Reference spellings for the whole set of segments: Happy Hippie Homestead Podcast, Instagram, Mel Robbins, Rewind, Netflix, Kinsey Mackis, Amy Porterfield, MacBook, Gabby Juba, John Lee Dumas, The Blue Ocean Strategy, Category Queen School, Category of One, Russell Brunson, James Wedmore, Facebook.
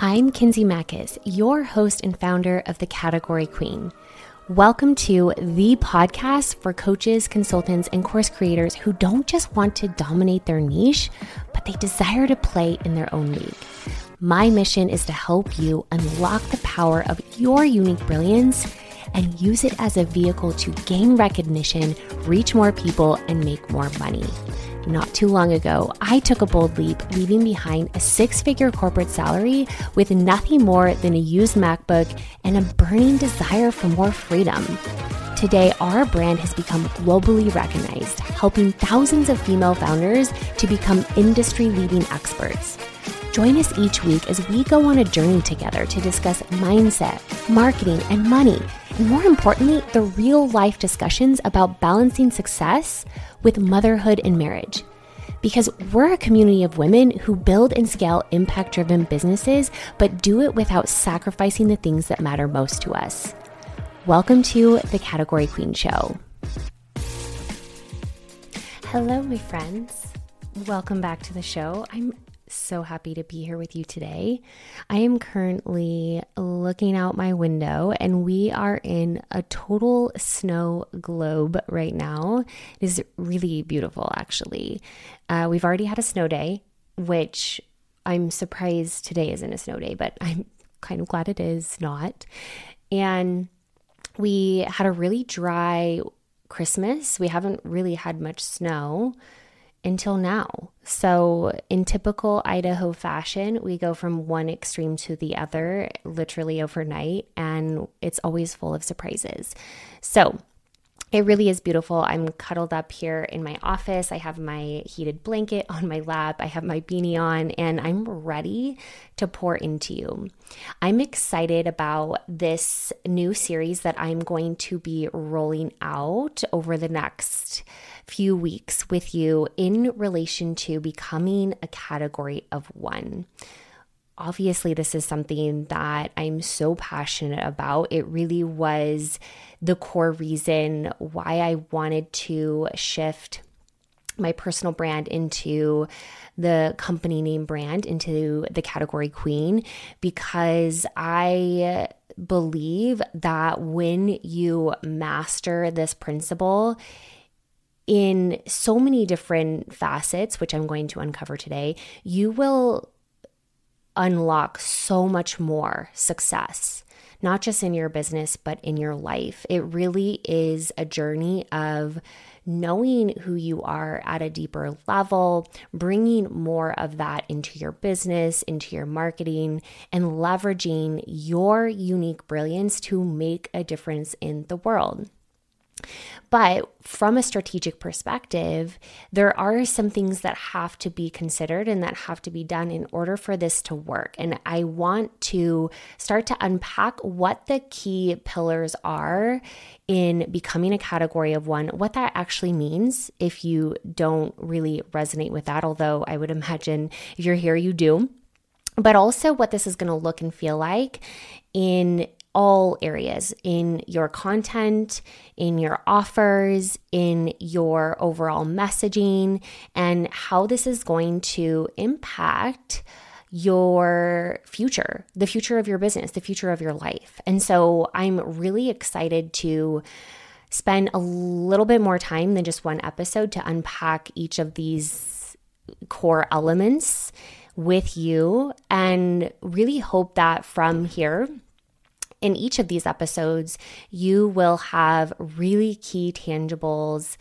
I'm Kinsey Mackis, your host and founder of The Category Queen. Welcome to the podcast for coaches, consultants, and course creators who don't just want to dominate their niche, but they desire to play in their own league. My mission is to help you unlock the power of your unique brilliance and use it as a vehicle to gain recognition, reach more people, and make more money. Not too long ago, I took a bold leap, leaving behind a six-figure corporate salary with nothing more than a used MacBook and a burning desire for more freedom. Today, our brand has become globally recognized, helping thousands of female founders to become industry-leading experts. Join us each week as we go on a journey together to discuss mindset, marketing, and money, and more importantly, the real-life discussions about balancing success with motherhood and marriage. Because we're a community of women who build and scale impact-driven businesses, but do it without sacrificing the things that matter most to us. Welcome to The Category Queen Show. Hello, my friends. Welcome back to the show. I'm so happy to be here with you today. I am currently looking out my window and we are in a total snow globe right now. It is really beautiful, actually. We've already had a snow day, which I'm surprised today isn't a snow day, but I'm kind of glad it is not. And we had a really dry Christmas. We haven't really had much snow until now. So in typical Idaho fashion, we go from one extreme to the other, literally overnight, and it's always full of surprises. So it really is beautiful. I'm cuddled up here in my office. I have my heated blanket on my lap. I have my beanie on, and I'm ready to pour into you. I'm excited about this new series that I'm going to be rolling out over the next few weeks with you in relation to becoming a category of one. Obviously, this is something that I'm so passionate about. It really was the core reason why I wanted to shift my personal brand into the company name brand, into the Category Queen, because I believe that when you master this principle in so many different facets, which I'm going to uncover today, you will unlock so much more success, not just in your business, but in your life. It really is a journey of knowing who you are at a deeper level, bringing more of that into your business, into your marketing, and leveraging your unique brilliance to make a difference in the world. But from a strategic perspective, there are some things that have to be considered and that have to be done in order for this to work. And I want to start to unpack what the key pillars are in becoming a category of one, what that actually means if you don't really resonate with that, although I would imagine if you're here, you do, but also what this is going to look and feel like in all areas, in your content, in your offers, in your overall messaging, and how this is going to impact your future, the future of your business, the future of your life. And so I'm really excited to spend a little bit more time than just one episode to unpack each of these core elements with you, and really hope that from here, in each of these episodes, you will have really key tangibles,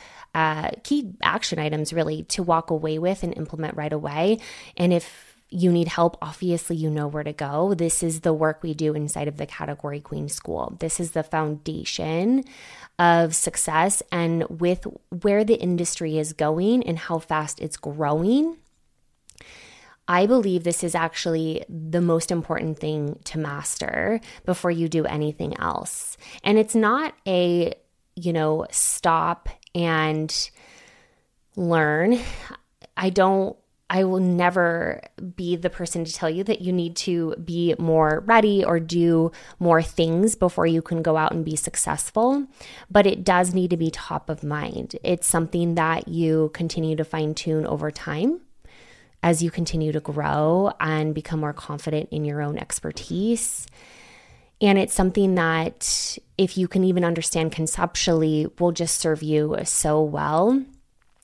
key action items really to walk away with and implement right away. And if you need help, obviously you know where to go. This is the work we do inside of the Category Queen School. This is the foundation of success, and with where the industry is going and how fast it's growing, I believe this is actually the most important thing to master before you do anything else. And it's not a, stop and learn. I will never be the person to tell you that you need to be more ready or do more things before you can go out and be successful, but it does need to be top of mind. It's something that you continue to fine-tune over time. as you continue to grow and become more confident in your own expertise. And it's something that, if you can even understand conceptually, will just serve you so well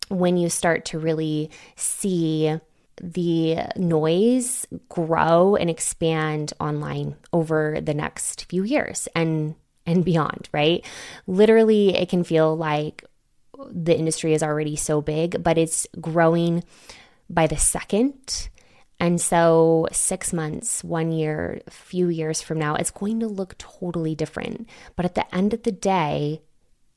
when you start to really see the noise grow and expand online over the next few years and beyond, right? Literally, it can feel like the industry is already so big, but it's growing by the second. And so 6 months, 1 year, a few years from now, it's going to look totally different. But at the end of the day,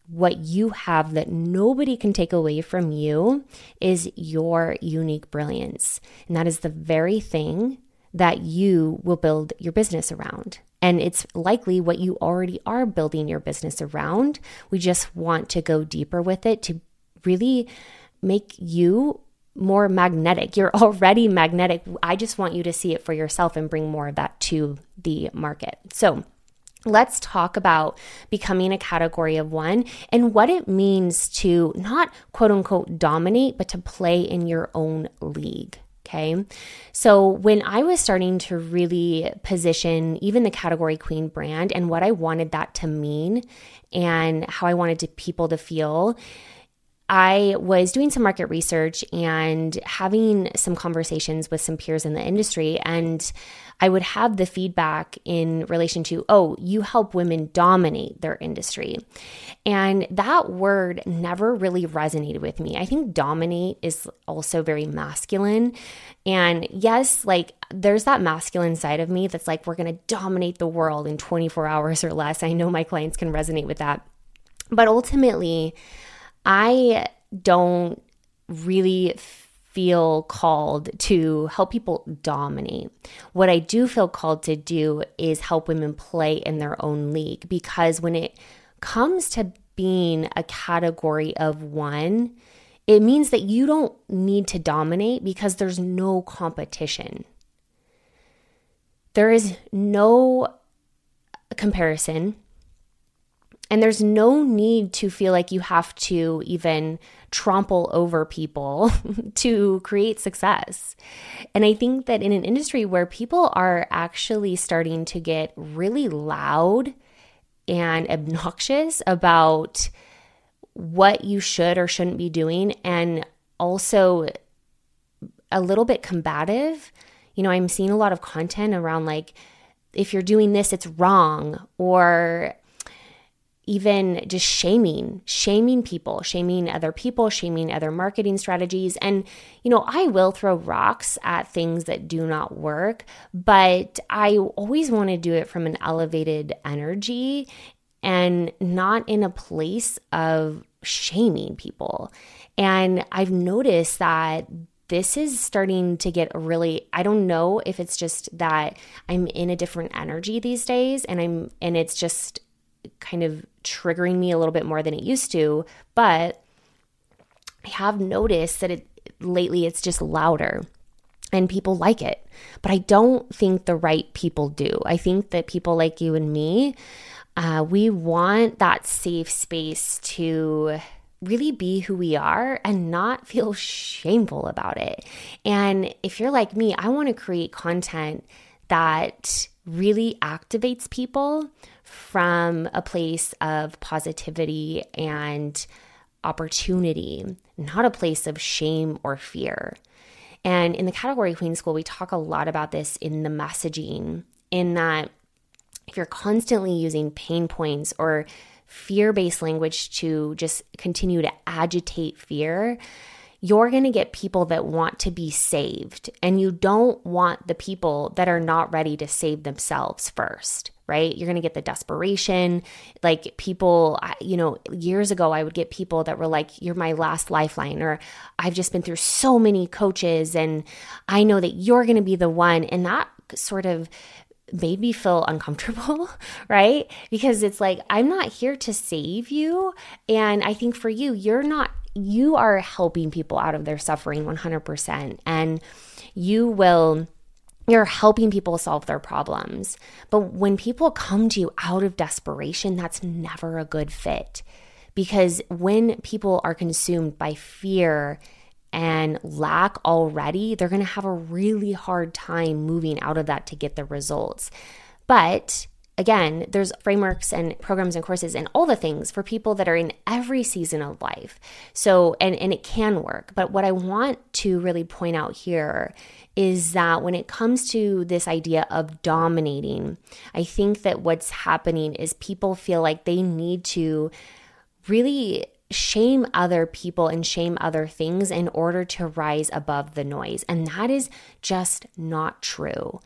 what you have that nobody can take away from you is your unique brilliance. And that is the very thing that you will build your business around. And it's likely what you already are building your business around. We just want to go deeper with it to really make you more magnetic. You're already magnetic. I just want you to see it for yourself and bring more of that to the market. So let's talk about becoming a category of one and what it means to not quote unquote dominate, but to play in your own league. Okay. So when I was starting to really position even the Category Queen brand and what I wanted that to mean and how I wanted people to feel, I was doing some market research and having some conversations with some peers in the industry, and I would have the feedback in relation to, oh, you help women dominate their industry. And that word never really resonated with me. I think dominate is also very masculine. And yes, like there's that masculine side of me that's like, we're going to dominate the world in 24 hours or less. I know my clients can resonate with that. But ultimately, I don't really feel called to help people dominate. What I do feel called to do is help women play in their own league, because when it comes to being a category of one, it means that you don't need to dominate because there's no competition. There is no comparison. And there's no need to feel like you have to even trample over people to create success. And I think that in an industry where people are actually starting to get really loud and obnoxious about what you should or shouldn't be doing, and also a little bit combative, you know, I'm seeing a lot of content around like, if you're doing this, it's wrong, or even just shaming other people, shaming other marketing strategies. And, you know, I will throw rocks at things that do not work, but I always want to do it from an elevated energy and not in a place of shaming people. And I've noticed that this is starting to get really, I don't know if it's just that I'm in a different energy these days and it's just kind of triggering me a little bit more than it used to, but I have noticed that lately it's just louder and people like it, but I don't think the right people do. I think that people like you and me, we want that safe space to really be who we are and not feel shameful about it. And if you're like me, I want to create content that really activates people from a place of positivity and opportunity, not a place of shame or fear. And in the Category Queen School, we talk a lot about this in the messaging, in that if you're constantly using pain points or fear-based language to just continue to agitate fear, you're going to get people that want to be saved, and you don't want the people that are not ready to save themselves first, right? You're going to get the desperation. Like people, you know, years ago, I would get people that were like, you're my last lifeline, or I've just been through so many coaches and I know that you're going to be the one. And that sort of made me feel uncomfortable, right? Because it's like, I'm not here to save you. And I think for you, you are helping people out of their suffering 100%, and you're helping people solve their problems. But when people come to you out of desperation, that's never a good fit, because when people are consumed by fear and lack already, they're going to have a really hard time moving out of that to get the results. But again, there's frameworks and programs and courses and all the things for people that are in every season of life. So, and it can work. But what I want to really point out here is that when it comes to this idea of dominating, I think that what's happening is people feel like they need to really shame other people and shame other things in order to rise above the noise. And that is just not true.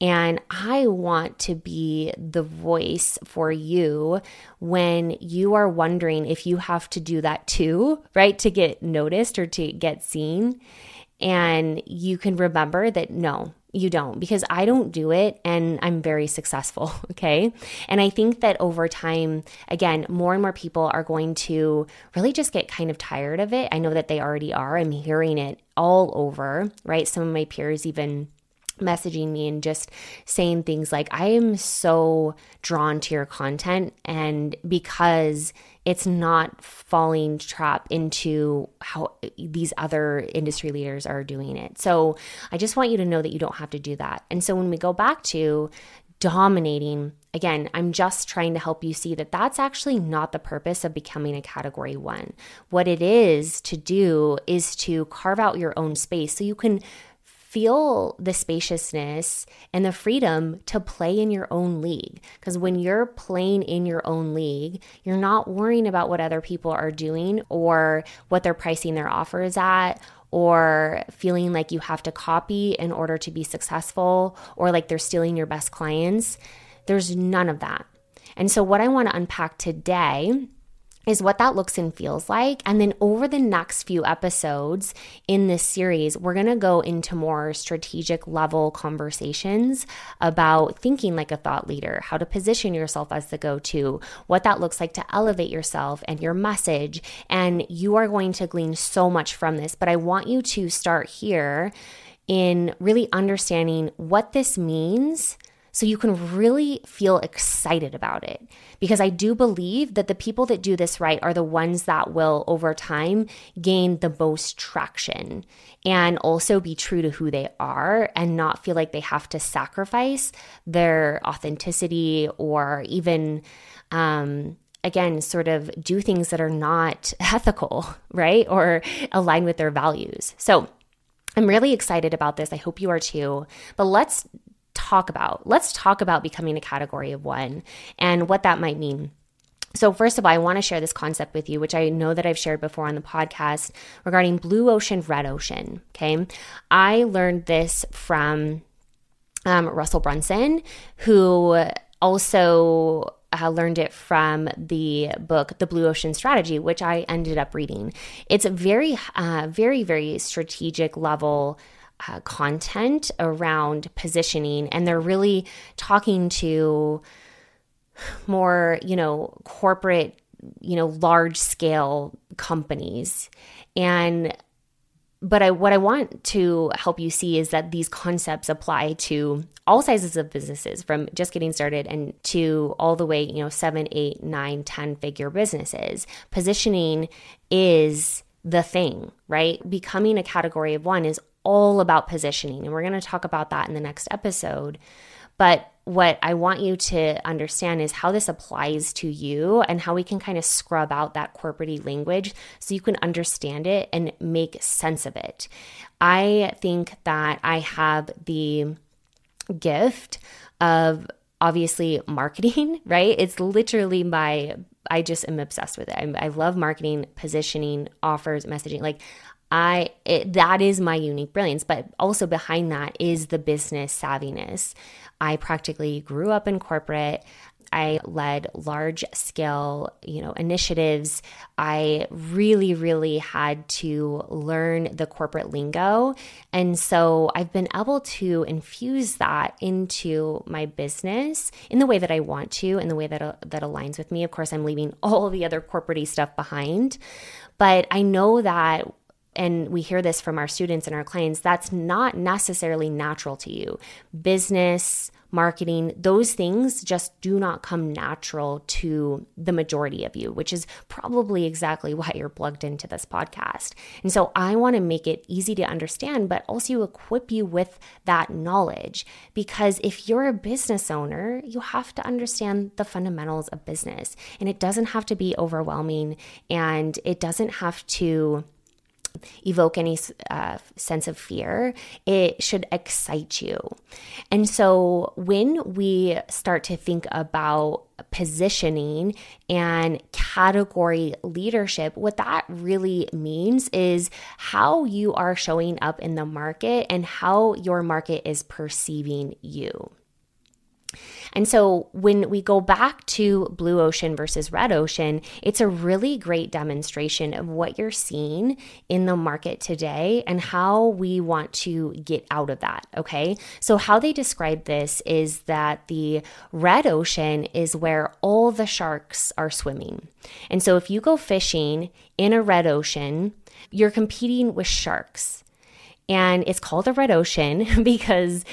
And I want to be the voice for you when you are wondering if you have to do that too, right? To get noticed or to get seen. And you can remember that no, you don't, because I don't do it and I'm very successful, okay? And I think that over time, again, more and more people are going to really just get kind of tired of it. I know that they already are. I'm hearing it all over, right? Some of my peers even messaging me and just saying things like, I am so drawn to your content, and because it's not falling trap into how these other industry leaders are doing it. So I just want you to know that you don't have to do that. And so when we go back to dominating, again, I'm just trying to help you see that that's actually not the purpose of becoming a Category One. What it is to do is to carve out your own space so you can feel the spaciousness and the freedom to play in your own league. Because when you're playing in your own league, you're not worrying about what other people are doing or what they're pricing their offers at, or feeling like you have to copy in order to be successful, or like they're stealing your best clients. There's none of that. And so what I want to unpack today is what that looks and feels like. And then over the next few episodes in this series, we're going to go into more strategic level conversations about thinking like a thought leader, how to position yourself as the go-to, what that looks like to elevate yourself and your message. And you are going to glean so much from this, but I want you to start here in really understanding what this means, so you can really feel excited about it. Because I do believe that the people that do this right are the ones that will, over time, gain the most traction and also be true to who they are and not feel like they have to sacrifice their authenticity or even, again, sort of do things that are not ethical, right? Or align with their values. So I'm really excited about this. I hope you are too. But let's talk about becoming a Category of One and what that might mean. So first of all, I want to share this concept with you, which I know that I've shared before on the podcast regarding blue ocean, red ocean, okay? I learned this from Russell Brunson, who also learned it from the book, The Blue Ocean Strategy, which I ended up reading. It's a very, very, very strategic level content around positioning, and they're really talking to more, corporate, large scale companies. But what I want to help you see is that these concepts apply to all sizes of businesses, from just getting started and to all the way, 7, 8, 9, 10-figure businesses. Positioning is the thing, right? Becoming a Category of One is all about positioning. And we're going to talk about that in the next episode. But what I want you to understand is how this applies to you and how we can kind of scrub out that corporate language so you can understand it and make sense of it. I think that I have the gift of obviously marketing, right? It's literally I just am obsessed with it. I love marketing, positioning, offers, messaging. That is my unique brilliance, but also behind that is the business savviness. I practically grew up in corporate. I led large scale, initiatives. I really, really had to learn the corporate lingo. And so I've been able to infuse that into my business in the way that I want to, in the way that aligns with me. Of course, I'm leaving all the other corporate-y stuff behind, but I know that, and we hear this from our students and our clients, that's not necessarily natural to you. Business, marketing, those things just do not come natural to the majority of you, which is probably exactly why you're plugged into this podcast. And so I want to make it easy to understand, but also equip you with that knowledge, because if you're a business owner, you have to understand the fundamentals of business, and it doesn't have to be overwhelming, and it doesn't have to evoke any sense of fear. It should excite you. And so when we start to think about positioning and category leadership, what that really means is how you are showing up in the market and how your market is perceiving you. And so when we go back to blue ocean versus red ocean, it's a really great demonstration of what you're seeing in the market today and how we want to get out of that, okay? So how they describe this is that the red ocean is where all the sharks are swimming. And so if you go fishing in a red ocean, you're competing with sharks. And it's called a red ocean because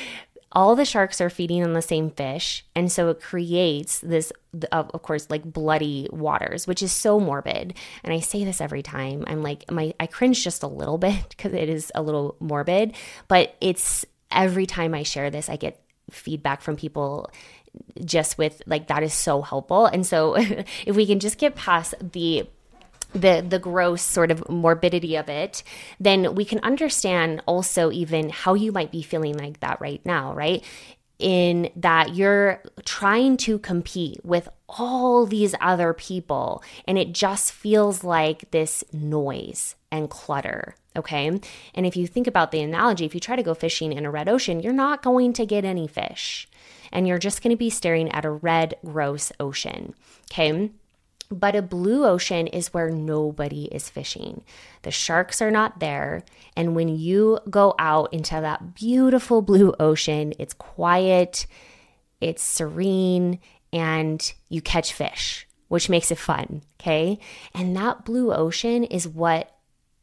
all the sharks are feeding on the same fish, and so it creates this, of course, like bloody waters, which is so morbid. And I say this every time. I'm like, I cringe just a little bit because it is a little morbid, but it's every time I share this, I get feedback from people just with like, that is so helpful. And so if we can just get past the gross sort of morbidity of it, then we can understand also even how you might be feeling like that right now, right? In that you're trying to compete with all these other people, and it just feels like this noise and clutter, okay? And if you think about the analogy, if you try to go fishing in a red ocean, you're not going to get any fish, and you're just going to be staring at a red, gross ocean, okay? But a blue ocean is where nobody is fishing. The sharks are not there. And when you go out into that beautiful blue ocean, it's quiet, it's serene, and you catch fish, which makes it fun, okay? And that blue ocean is what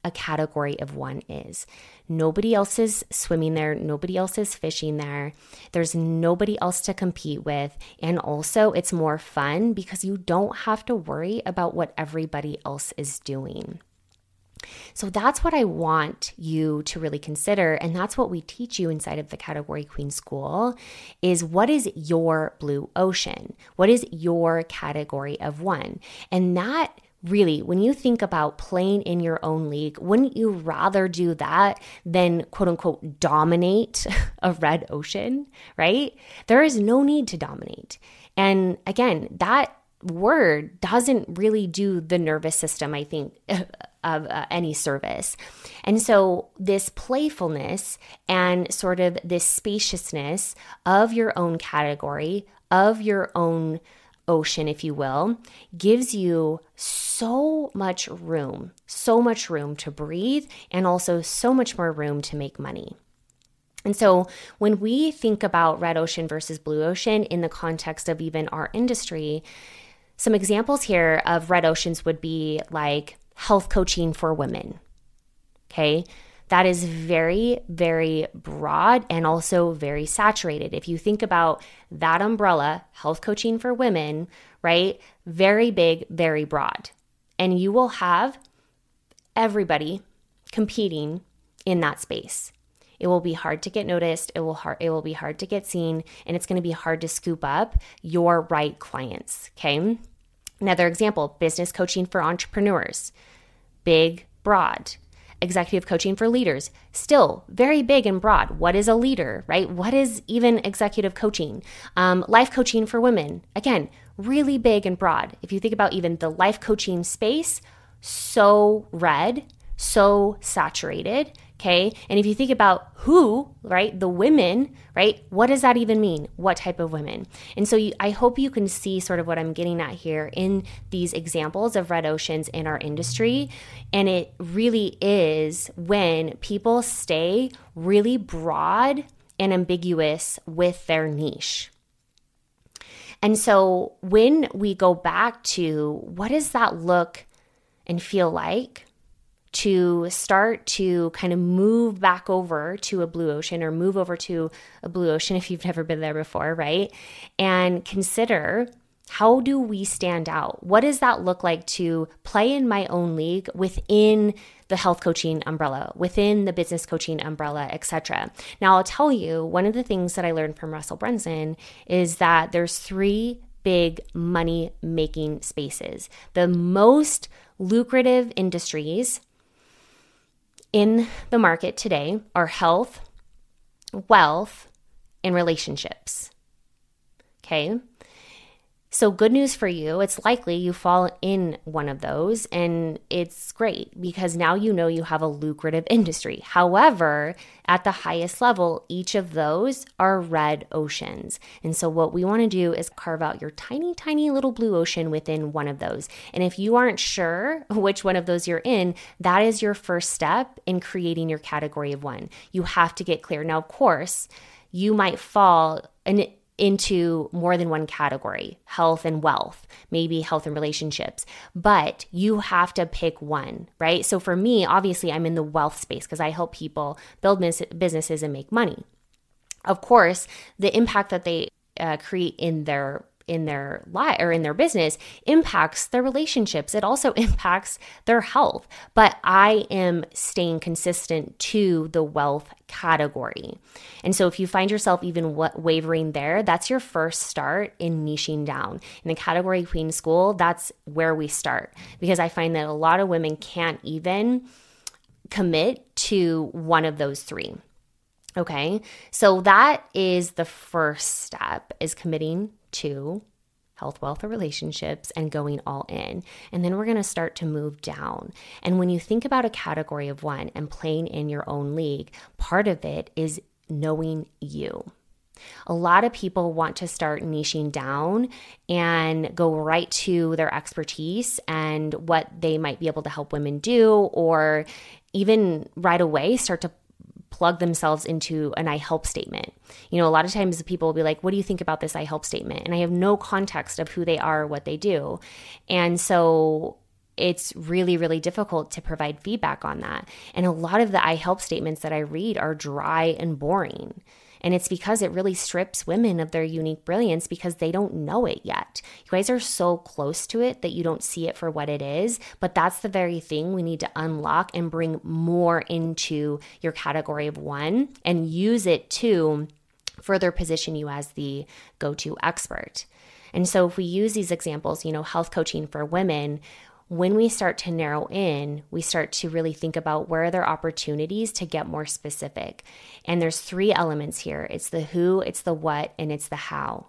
a category of one is. Nobody else is swimming there. Nobody else is fishing there. There's nobody else to compete with. And also it's more fun because you don't have to worry about what everybody else is doing. So that's what I want you to really consider. And that's what we teach you inside of the Category Queen School is what is your blue ocean? What is your category of one? And that really, when you think about playing in your own league, wouldn't you rather do that than quote unquote dominate a red ocean, right? There is no need to dominate. And again, that word doesn't really do the nervous system, I think, of any service. And so this playfulness and sort of this spaciousness of your own category, of your own ocean, if you will, gives you so much room to breathe, and also so much more room to make money. And so when we think about red ocean versus blue ocean in the context of even our industry, some examples here of red oceans would be like health coaching for women, okay? That is very, very broad and also very saturated. If you think about that umbrella, health coaching for women, right? Very big, very broad. And you will have everybody competing in that space. It will be hard to get noticed. It will be hard to get seen. And it's going to be hard to scoop up your right clients, okay? Another example, business coaching for entrepreneurs. Big, broad. Executive coaching for leaders, still very big and broad. What is a leader, right? What is even executive coaching? Life coaching for women, again, really big and broad. If you think about even the life coaching space, so red, so saturated, okay? And if you think about who, right, the women, right, what does that even mean? What type of women? And so I hope you can see sort of what I'm getting at here in these examples of red oceans in our industry. And it really is when people stay really broad and ambiguous with their niche. And so when we go back to what does that look and feel like to start to kind of move back over to a blue ocean, or move over to a blue ocean if you've never been there before, right? And consider, how do we stand out? What does that look like to play in my own league within the health coaching umbrella, within the business coaching umbrella, etc.? Now, I'll tell you, one of the things that I learned from Russell Brunson is that there's three big money-making spaces. The most lucrative industries in the market today are health, wealth, and relationships. Okay? So good news for you, it's likely you fall in one of those, and it's great because now you know you have a lucrative industry. However, at the highest level, each of those are red oceans. And so what we want to do is carve out your tiny, tiny little blue ocean within one of those. And if you aren't sure which one of those you're in, that is your first step in creating your category of one. You have to get clear. Now, of course, you might fall into more than one category, health and wealth, maybe health and relationships, but you have to pick one, right? So for me, obviously, I'm in the wealth space because I help people build businesses and make money. Of course, the impact that they create in their life or in their business impacts their relationships. It also impacts their health, but I am staying consistent to the wealth category. And so if you find yourself even wavering there, that's your first start in niching down. In the Category Queen School, that's where we start, because I find that a lot of women can't even commit to one of those three. Okay, so that is the first step, is committing to health, wealth, or relationships and going all in. And then we're going to start to move down. And when you think about a category of one and playing in your own league, part of it is knowing you. A lot of people want to start niching down and go right to their expertise and what they might be able to help women do, or even right away start to plug themselves into an I help statement. You know, a lot of times people will be like, what do you think about this I help statement? And I have no context of who they are or what they do. And so it's really, really difficult to provide feedback on that. And a lot of the I help statements that I read are dry and boring. And it's because it really strips women of their unique brilliance because they don't know it yet. You guys are so close to it that you don't see it for what it is, but that's the very thing we need to unlock and bring more into your category of one and use it to further position you as the go-to expert. And so if we use these examples, you know, health coaching for women, when we start to narrow in, we start to really think about where are there opportunities to get more specific. And there's three elements here. It's the who, it's the what, and it's the how.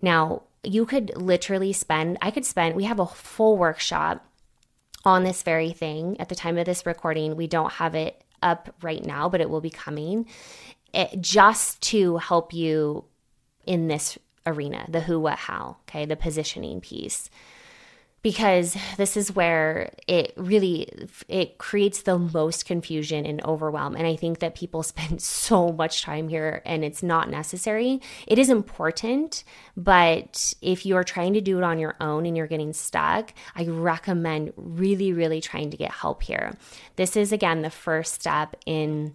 Now, you could literally we have a full workshop on this very thing. At the time of this recording, we don't have it up right now, but it will be coming, just to help you in this arena, the who, what, how, okay, the positioning piece. Because this is where it creates the most confusion and overwhelm. And I think that people spend so much time here and it's not necessary. It is important, but if you're trying to do it on your own and you're getting stuck, I recommend really, really trying to get help here. This is, again, the first step in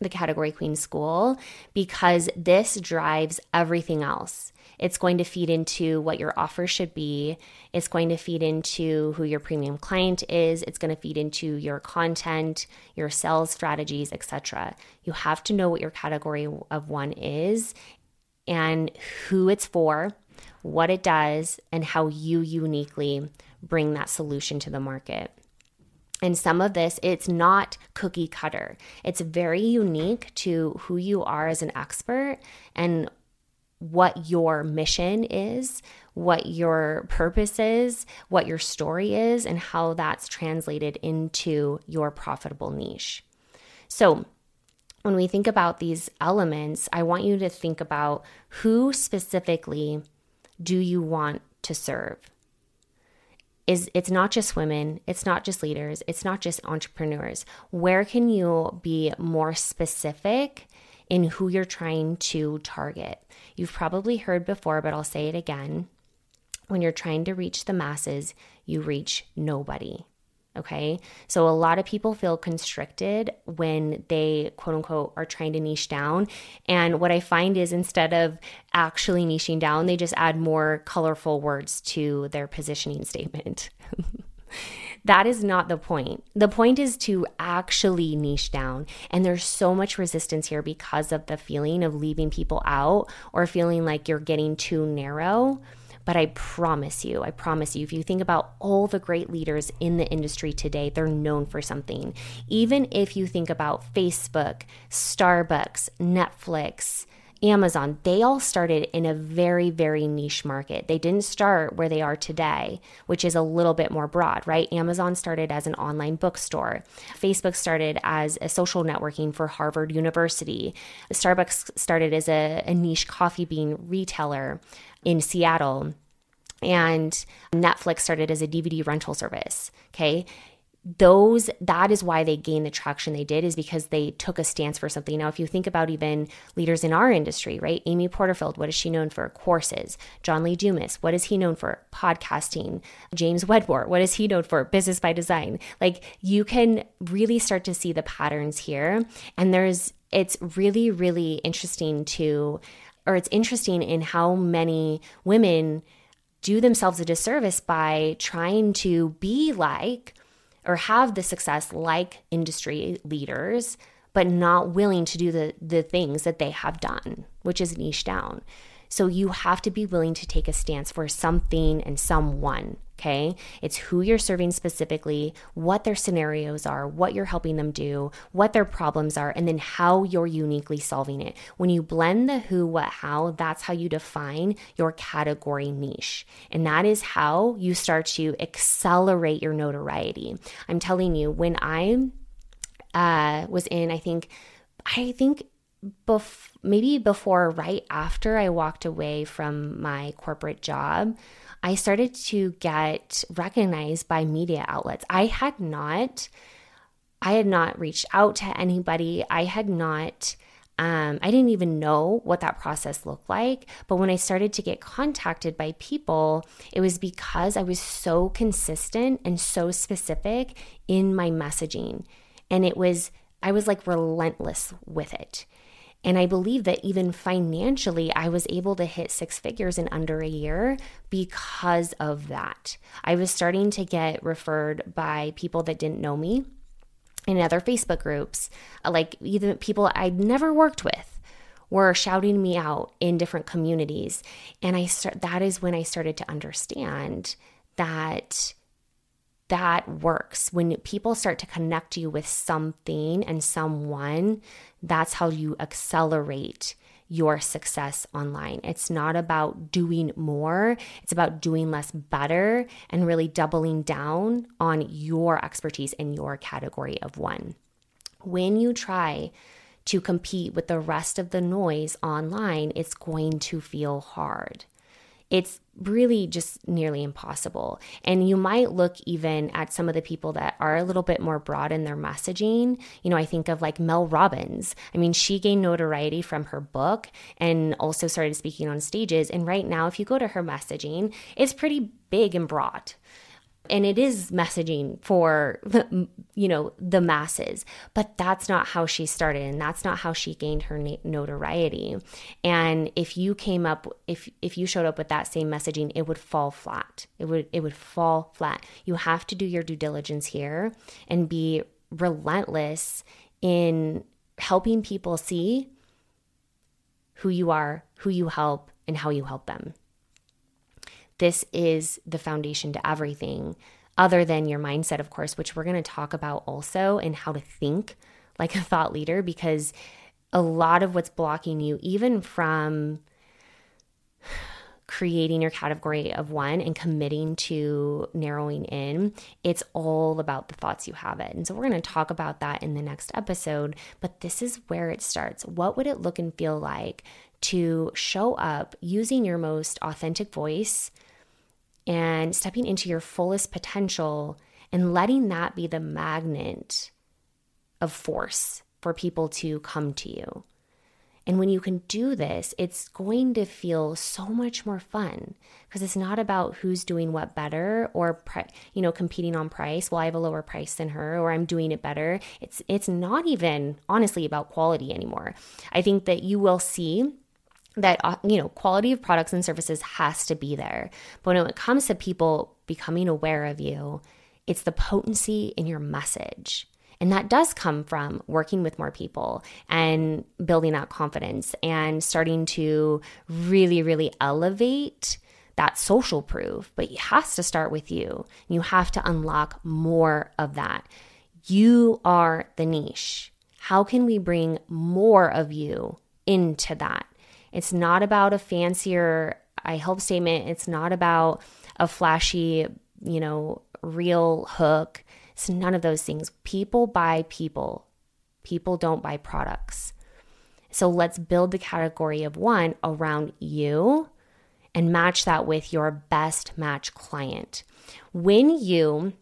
the Category Queen School, because this drives everything else. It's going to feed into what your offer should be. It's going to feed into who your premium client is. It's going to feed into your content, your sales strategies, etc. You have to know what your category of one is and who it's for, what it does, and how you uniquely bring that solution to the market. And some of this, it's not cookie cutter. It's very unique to who you are as an expert and what your mission is, what your purpose is, what your story is, and how that's translated into your profitable niche. So when we think about these elements, I want you to think about, who specifically do you want to serve? It's not just women, it's not just leaders, it's not just entrepreneurs. Where can you be more specific in who you're trying to target? You've probably heard before, but I'll say it again. When you're trying to reach the masses, you reach nobody. Okay. So a lot of people feel constricted when they, quote unquote, are trying to niche down. And what I find is instead of actually niching down, they just add more colorful words to their positioning statement. That is not the point. The point is to actually niche down. And there's so much resistance here because of the feeling of leaving people out or feeling like you're getting too narrow. But I promise you, if you think about all the great leaders in the industry today, they're known for something. Even if you think about Facebook, Starbucks, Netflix, Amazon, they all started in a very, very niche market. They didn't start where they are today, which is a little bit more broad, right? Amazon started as an online bookstore. Facebook started as a social networking for Harvard University. Starbucks started as a niche coffee bean retailer in Seattle. And Netflix started as a DVD rental service, okay? That is why they gained the traction they did, is because they took a stance for something. Now, if you think about even leaders in our industry, right? Amy Porterfield, what is she known for? Courses. John Lee Dumas, what is he known for? Podcasting. James Wedmore, what is he known for? Business by design. Like, you can really start to see the patterns here. And it's really, really interesting it's interesting in how many women do themselves a disservice by trying to be like, or have the success like industry leaders, but not willing to do the things that they have done, which is niche down. So you have to be willing to take a stance for something and someone, okay? It's who you're serving specifically, what their scenarios are, what you're helping them do, what their problems are, and then how you're uniquely solving it. When you blend the who, what, how, that's how you define your category niche. And that is how you start to accelerate your notoriety. I'm telling you, when I was in, I think maybe before or right after I walked away from my corporate job, I started to get recognized by media outlets. I had not reached out to anybody. I didn't even know what that process looked like. But when I started to get contacted by people, it was because I was so consistent and so specific in my messaging. And I was like relentless with it. And I believe that even financially, I was able to hit 6 figures in under a year because of that. I was starting to get referred by people that didn't know me in other Facebook groups, like even people I'd never worked with were shouting me out in different communities. And that is when I started to understand that works. When people start to connect you with something and someone, that's how you accelerate your success online. It's not about doing more. It's about doing less better and really doubling down on your expertise in your category of one. When you try to compete with the rest of the noise online, it's going to feel hard. It's really just nearly impossible. And you might look even at some of the people that are a little bit more broad in their messaging. You know, I think of like Mel Robbins. I mean, she gained notoriety from her book and also started speaking on stages. And right now, if you go to her messaging, it's pretty big and broad. And it is messaging for, you know, the masses, but that's not how she started. And that's not how she gained her notoriety. And if you showed up with that same messaging, it would fall flat. It would fall flat. You have to do your due diligence here and be relentless in helping people see who you are, who you help, and how you help them. This is the foundation to everything other than your mindset, of course, which we're going to talk about also, and how to think like a thought leader, because a lot of what's blocking you even from creating your category of one and committing to narrowing in, it's all about the thoughts you have it. And so we're going to talk about that in the next episode, but this is where it starts. What would it look and feel like to show up using your most authentic voice and stepping into your fullest potential and letting that be the magnet of force for people to come to you? And when you can do this, it's going to feel so much more fun because it's not about who's doing what better or competing on price. Well, I have a lower price than her, or I'm doing it better. It's not even honestly about quality anymore. I think that you will see that, quality of products and services has to be there. But when it comes to people becoming aware of you, it's the potency in your message. And that does come from working with more people and building that confidence and starting to really, really elevate that social proof. But it has to start with you. You have to unlock more of that. You are the niche. How can we bring more of you into that? It's not about a fancier I hope statement. It's not about a flashy, real hook. It's none of those things. People buy people. People don't buy products. So let's build the category of one around you and match that with your best match client. When you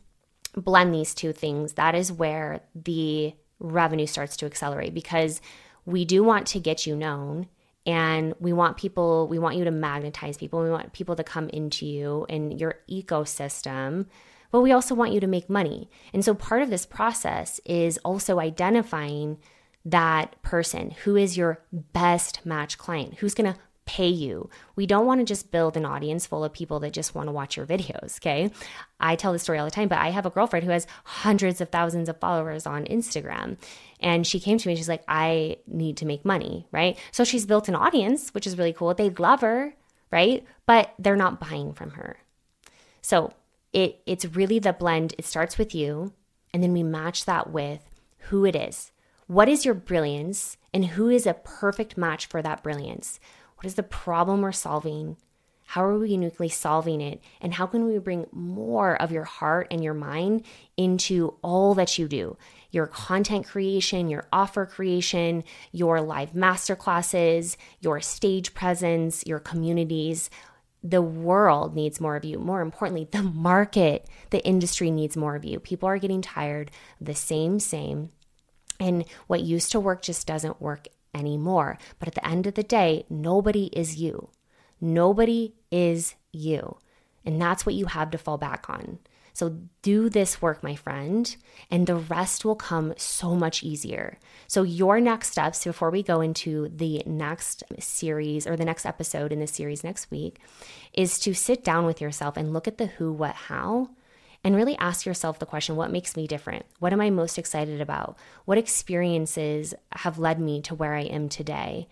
blend these two things, that is where the revenue starts to accelerate, because we do want to get you known. And we want you to magnetize people. We want people to come into you and your ecosystem, but we also want you to make money. And so part of this process is also identifying that person who is your best match client, who's going to pay you. We don't want to just build an audience full of people that just want to watch your videos, okay? I tell this story all the time, but I have a girlfriend who has hundreds of thousands of followers on Instagram. And she came to me and she's like, I need to make money, right? So she's built an audience, which is really cool. They love her, right? But they're not buying from her. So it's really the blend. It starts with you, and then we match that with who it is. What is your brilliance, and who is a perfect match for that brilliance? What is the problem we're solving? How are we uniquely solving it? And how can we bring more of your heart and your mind into all that you do? Your content creation, your offer creation, your live masterclasses, your stage presence, your communities. The world needs more of you. More importantly, the market, the industry needs more of you. People are getting tired of the same. And what used to work just doesn't work anymore. But at the end of the day, nobody is you. Nobody is you. And that's what you have to fall back on. So do this work, my friend, and the rest will come so much easier. So your next steps before we go into the next series or the next episode in the series next week is to sit down with yourself and look at the who, what, how, and really ask yourself the question, what makes me different? What am I most excited about? What experiences have led me to where I am today?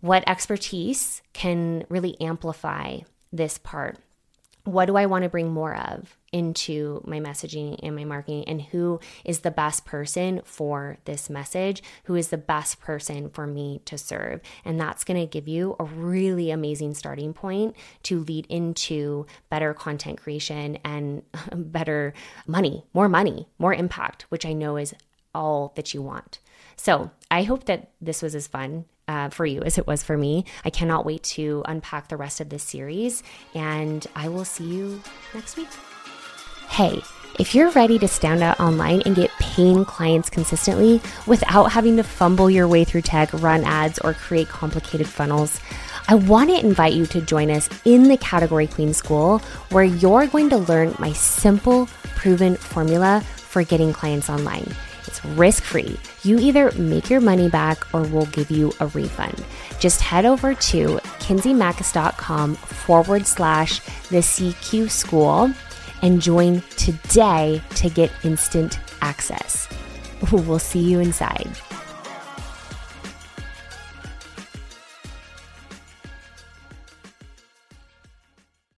What expertise can really amplify this part? What do I want to bring more of into my messaging and my marketing? And who is the best person for this message? Who is the best person for me to serve? And that's going to give you a really amazing starting point to lead into better content creation and better money, more impact, which I know is all that you want. So I hope that this was as fun for you as it was for me. I cannot wait to unpack the rest of this series, and I will see you next week. Hey, if you're ready to stand out online and get paying clients consistently without having to fumble your way through tech, run ads, or create complicated funnels, I want to invite you to join us in the Category Queen School, where you're going to learn my simple, proven formula for getting clients online. It's risk-free. You either make your money back or we'll give you a refund. Just head over to kinseymackis.com/the CQ School and join today to get instant access. We'll see you inside.